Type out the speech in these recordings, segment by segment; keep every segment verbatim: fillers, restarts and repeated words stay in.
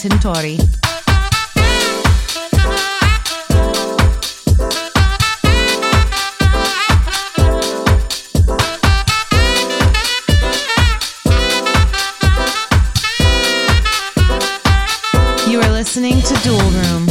Tintori. Listening to Dual Room.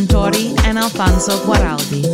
Tintori and Alfonso Guaraldi.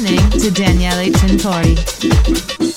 listening to Daniele Tintori.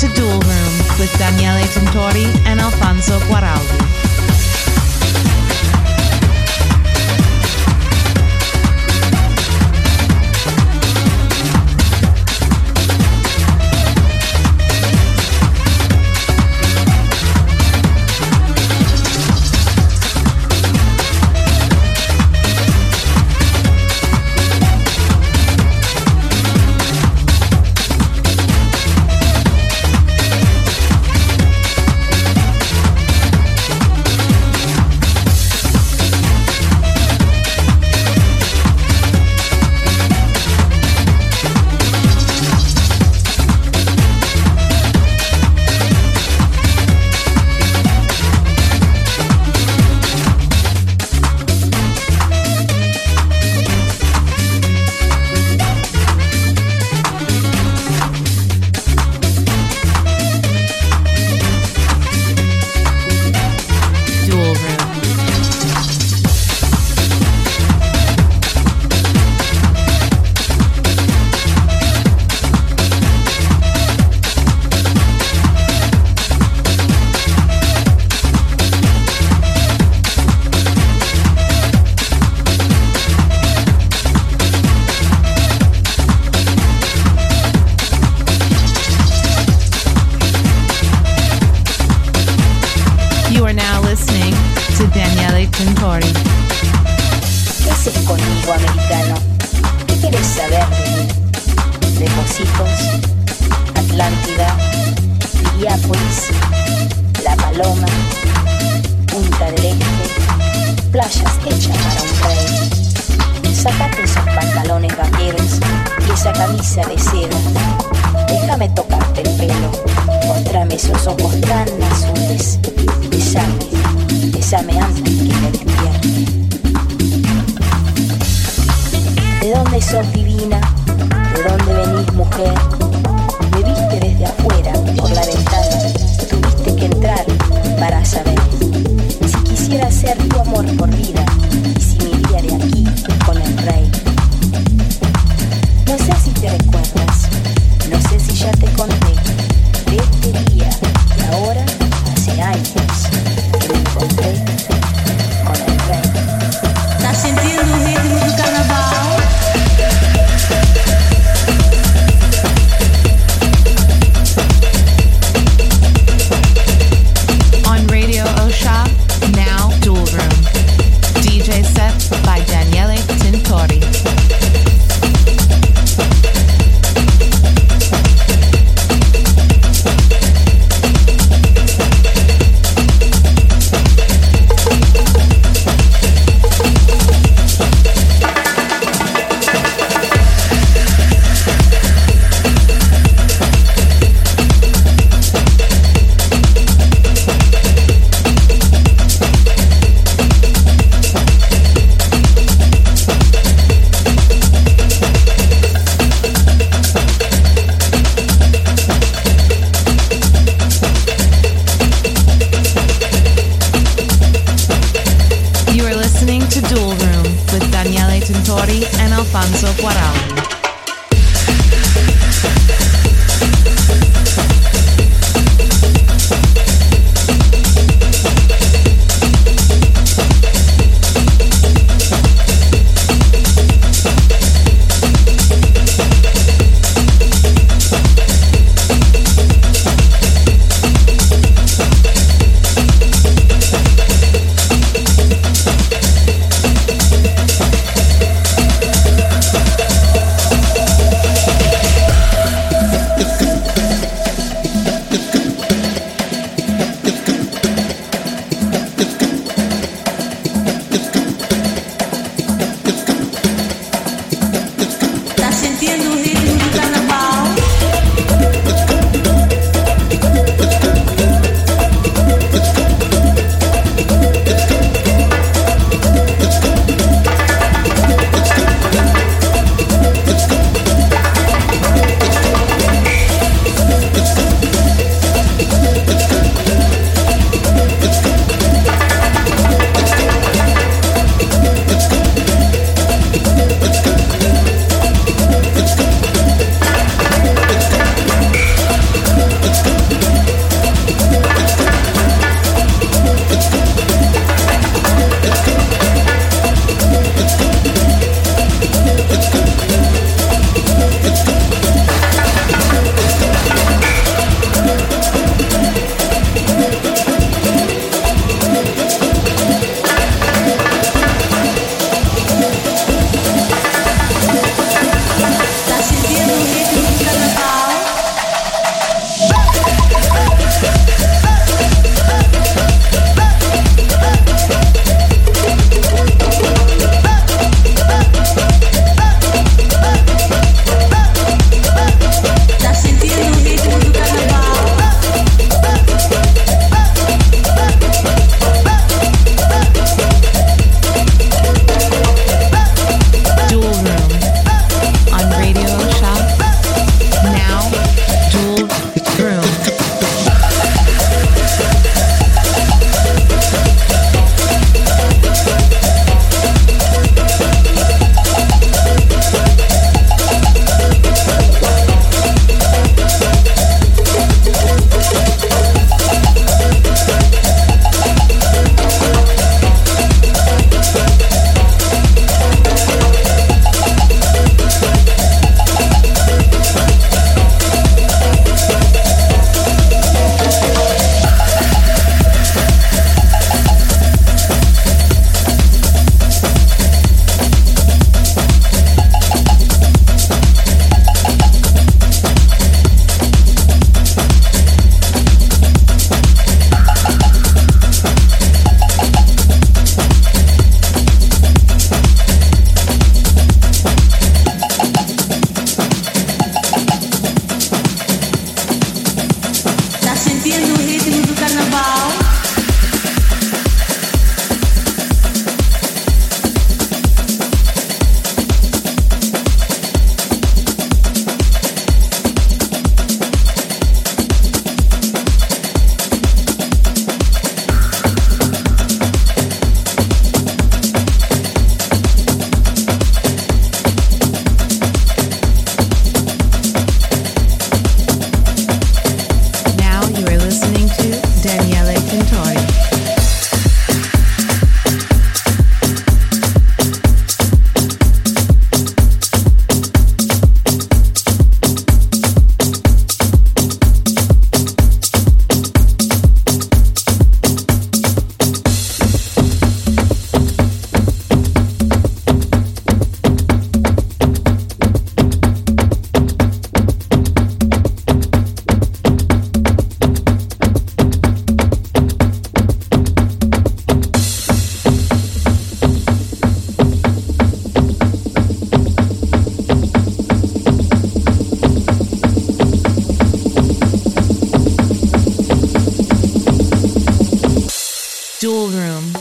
to Dual Room with Daniele Tintori and Alfonso Guaraldi. ¿Qué haces conmigo, americano? ¿Qué quieres saber de mí? Depósitos, Atlántida, Piriápolis, La Paloma, Punta del Este, playas hechas para un rey. Sacate esos pantalones vaqueros y esa camisa de seda. Déjame tocarte el pelo, mostrame esos ojos tan azules. Besame. Besame antes que me despierte. ¿De dónde sos divina? ¿De dónde venís, mujer? Me viste desde afuera, por la ventana. Tuviste que entrar para saber. Si quisiera ser tu amor por vida, y si me iría de aquí con el rey. No sé si te recuerdas, no sé si ya te conté. De este día, y ahora, hace años. Tá sentindo o ritmo do carnaval? On radio Dual Room.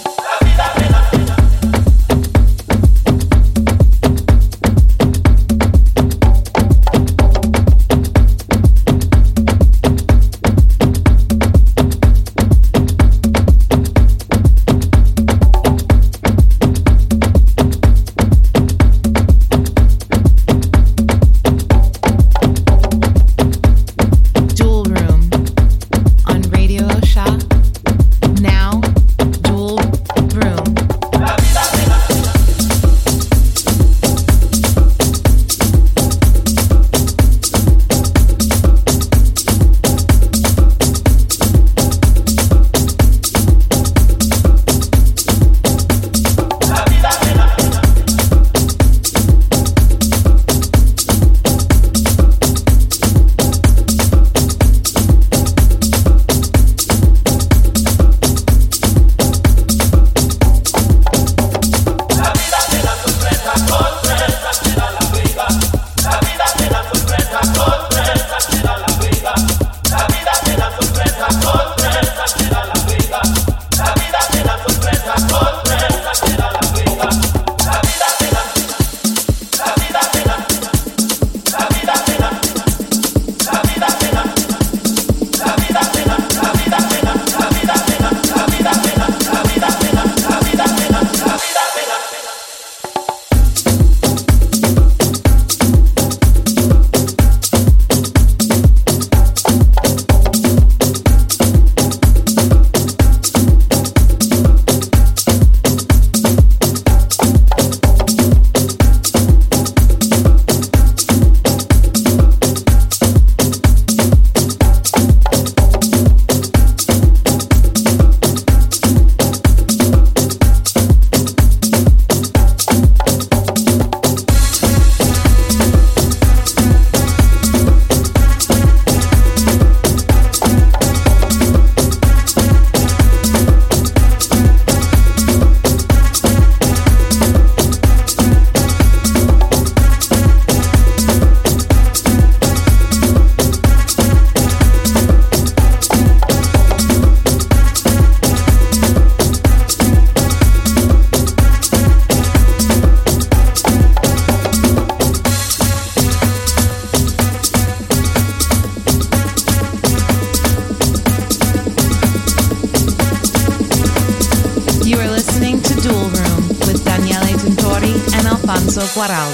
Alfonso Cuaron.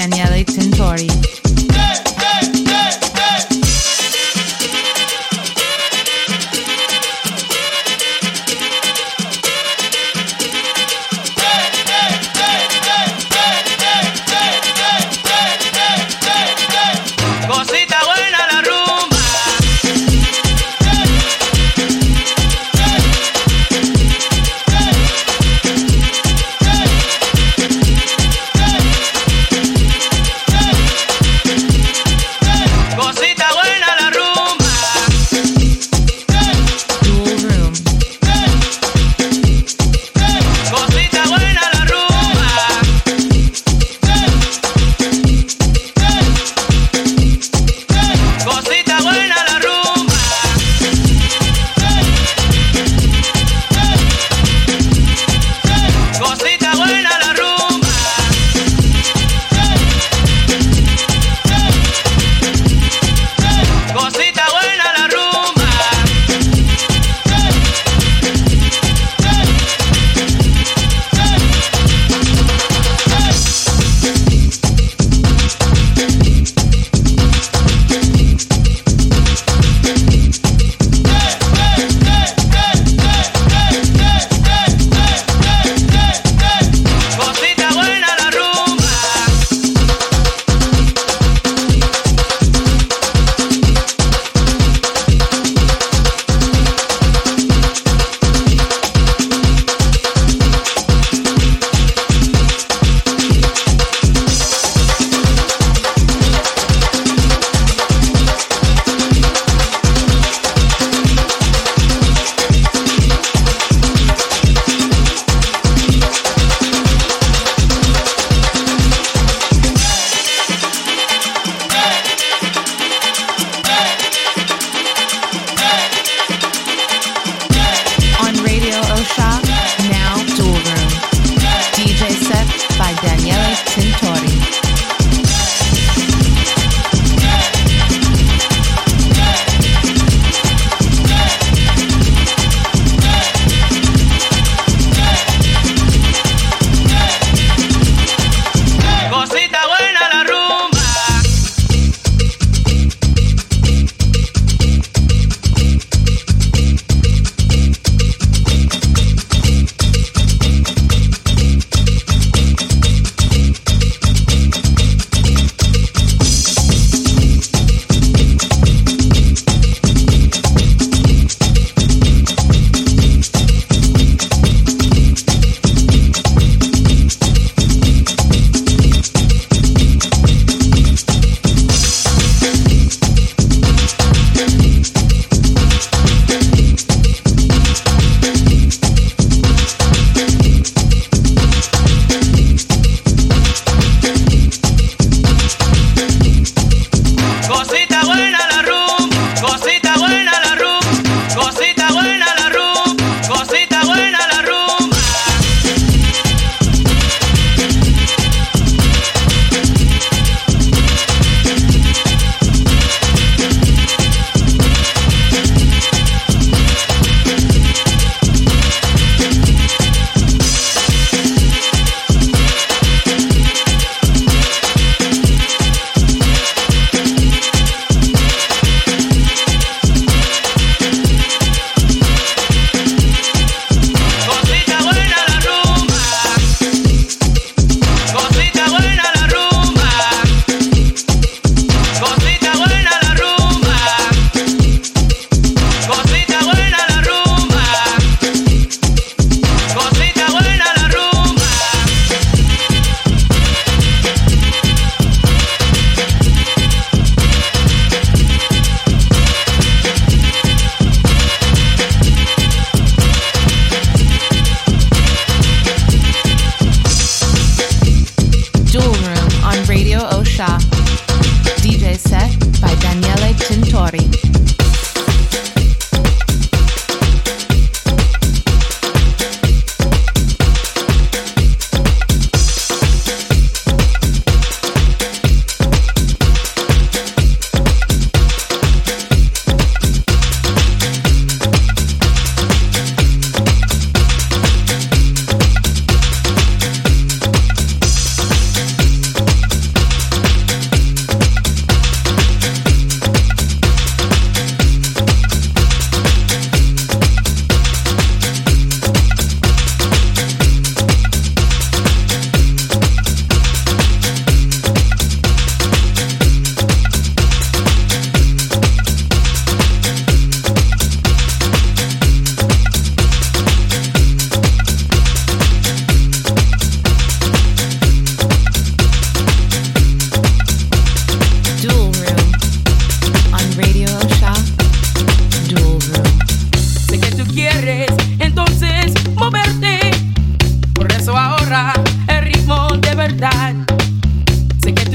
Daniele Tintori. Cosita buena la room, cosita buena la room, cosita buena la room, cosita buena la room.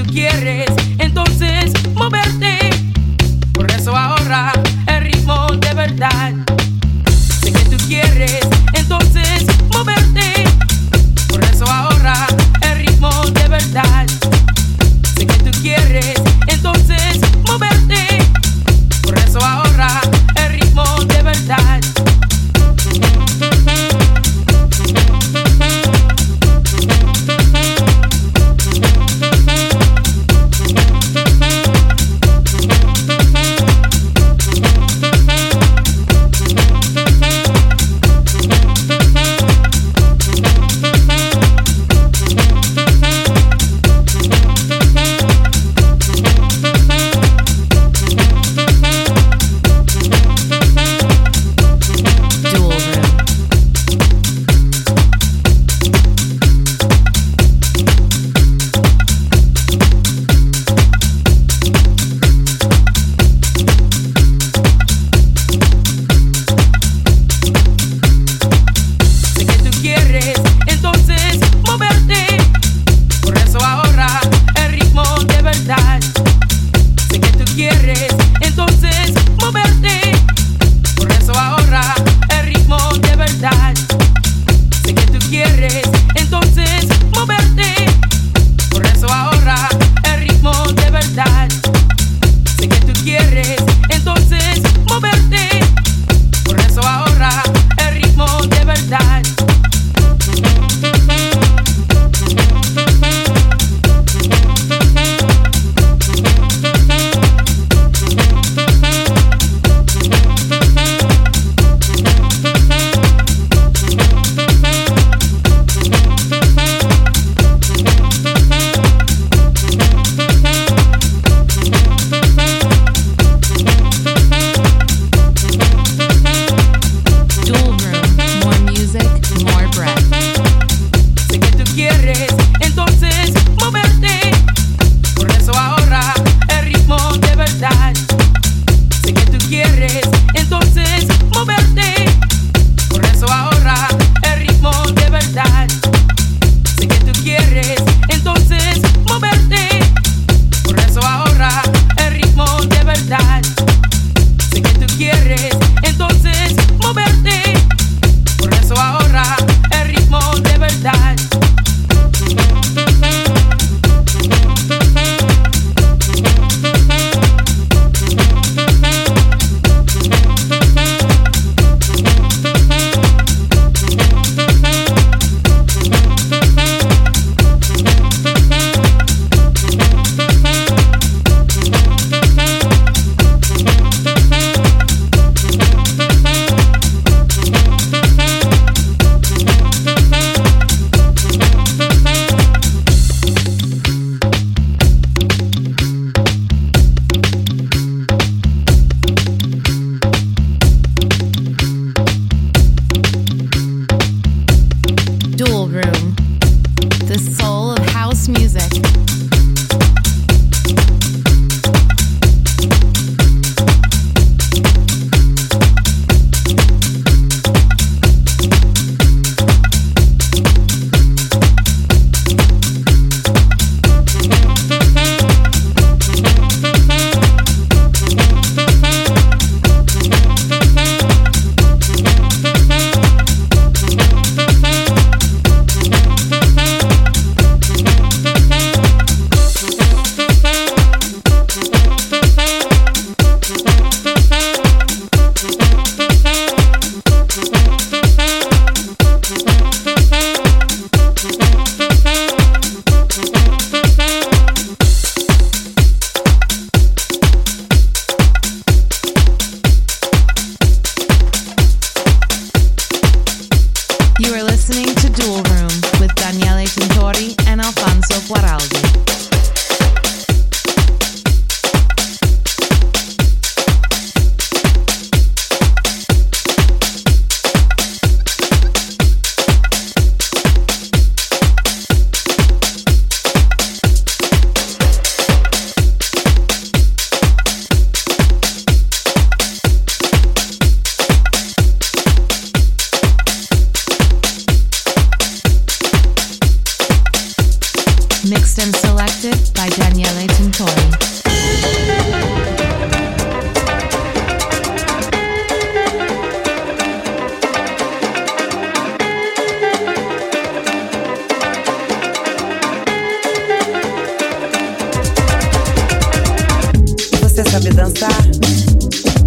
Entonces, moverte, por eso ahora el ritmo.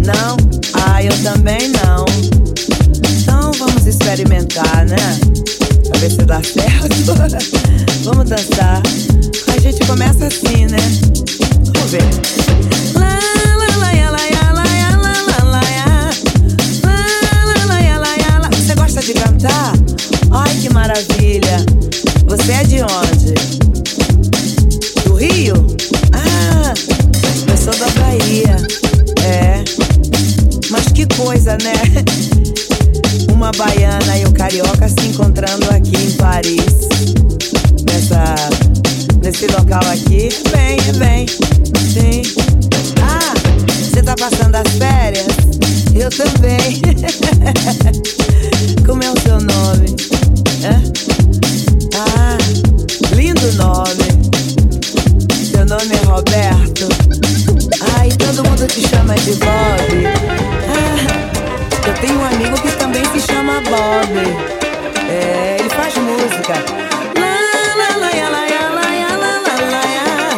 Não? Ah, eu também não. Então vamos experimentar, né? Pra ver se dá certo. Vamos dançar. A gente começa assim, né? Vamos ver. Lá, lá, lá, lá, lá, lá, lá, lá, lá, lá, lá, lá. Você gosta de cantar? Ai, que maravilha. Você é de onde? Do Rio? Ah, eu sou da Bahia. É, mas que coisa, né? Uma baiana e um carioca se encontrando aqui em Paris. Nessa, nesse local aqui. Bem, bem, sim. Ah, você tá passando as férias? Eu também. Como é o seu nome? Hã? Ah, lindo nome. Seu nome é Roberto. Ai, todo mundo te chama de Bob. Ah, eu tenho um amigo que também se chama Bob. É, ele faz música. Lá, lá, lá, lá, lá, lá, lá, lá,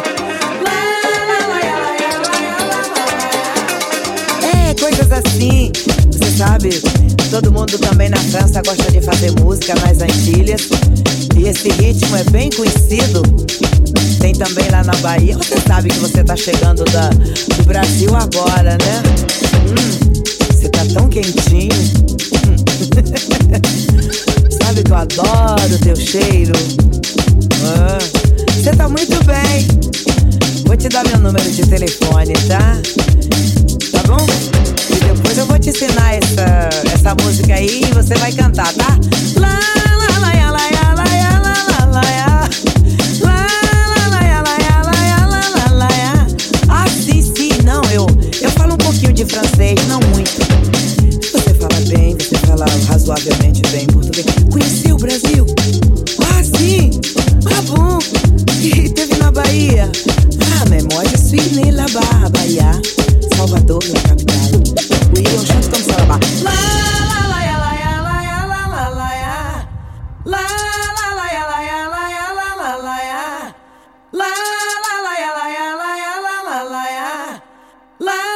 lá, lá. É, coisas assim. Você sabe, todo mundo também na França gosta de fazer música nas Antilhas. E esse ritmo é bem conhecido. Tem também lá na Bahia. Você sabe que você tá chegando da, do Brasil agora, né? Hum, você tá tão quentinho. Hum. Sabe que eu adoro o teu cheiro. Ah, você tá muito bem. Vou te dar meu número de telefone, tá? Tá bom? E depois eu vou te ensinar essa, essa música aí e você vai cantar, tá? Lá, lá, lá, lá, lá, lá, lá, lá, lá, lá. De francês, não muito. Você fala bem, você fala razoavelmente bem português. Conheceu o Brasil? Ah, sim! Ah, bom! E teve na Bahia? Ah, memória, je suis né la Bahia, Bahia, Salvador, la capitale. Oui, on chante comme ça là-bas. La la la ya la ya la ya la la la ya. La la la ya la ya la ya la la la ya. La la la ya la ya la ya la la la ya. La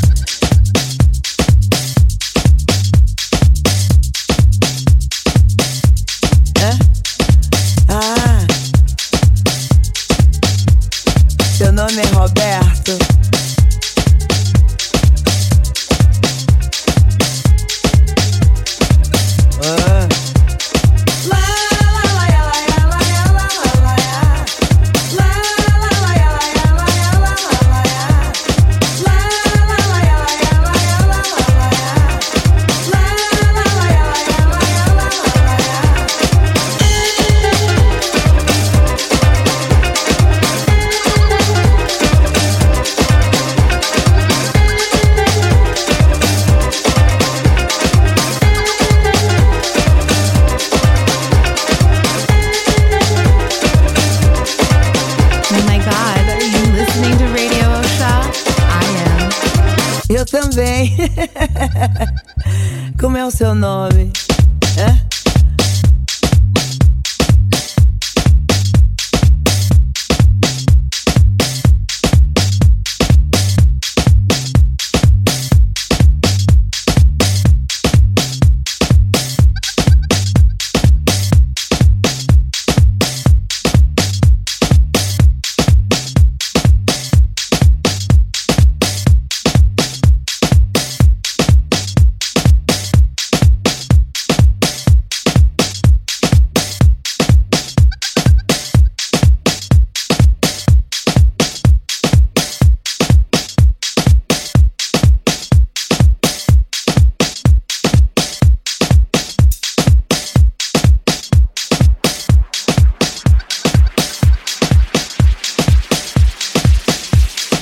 Hã? Ah. Seu nome é Roberto. Eu também. Como é o seu nome? Hã?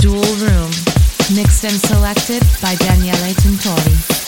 Dual Room, mixed and selected by Daniele Tintori.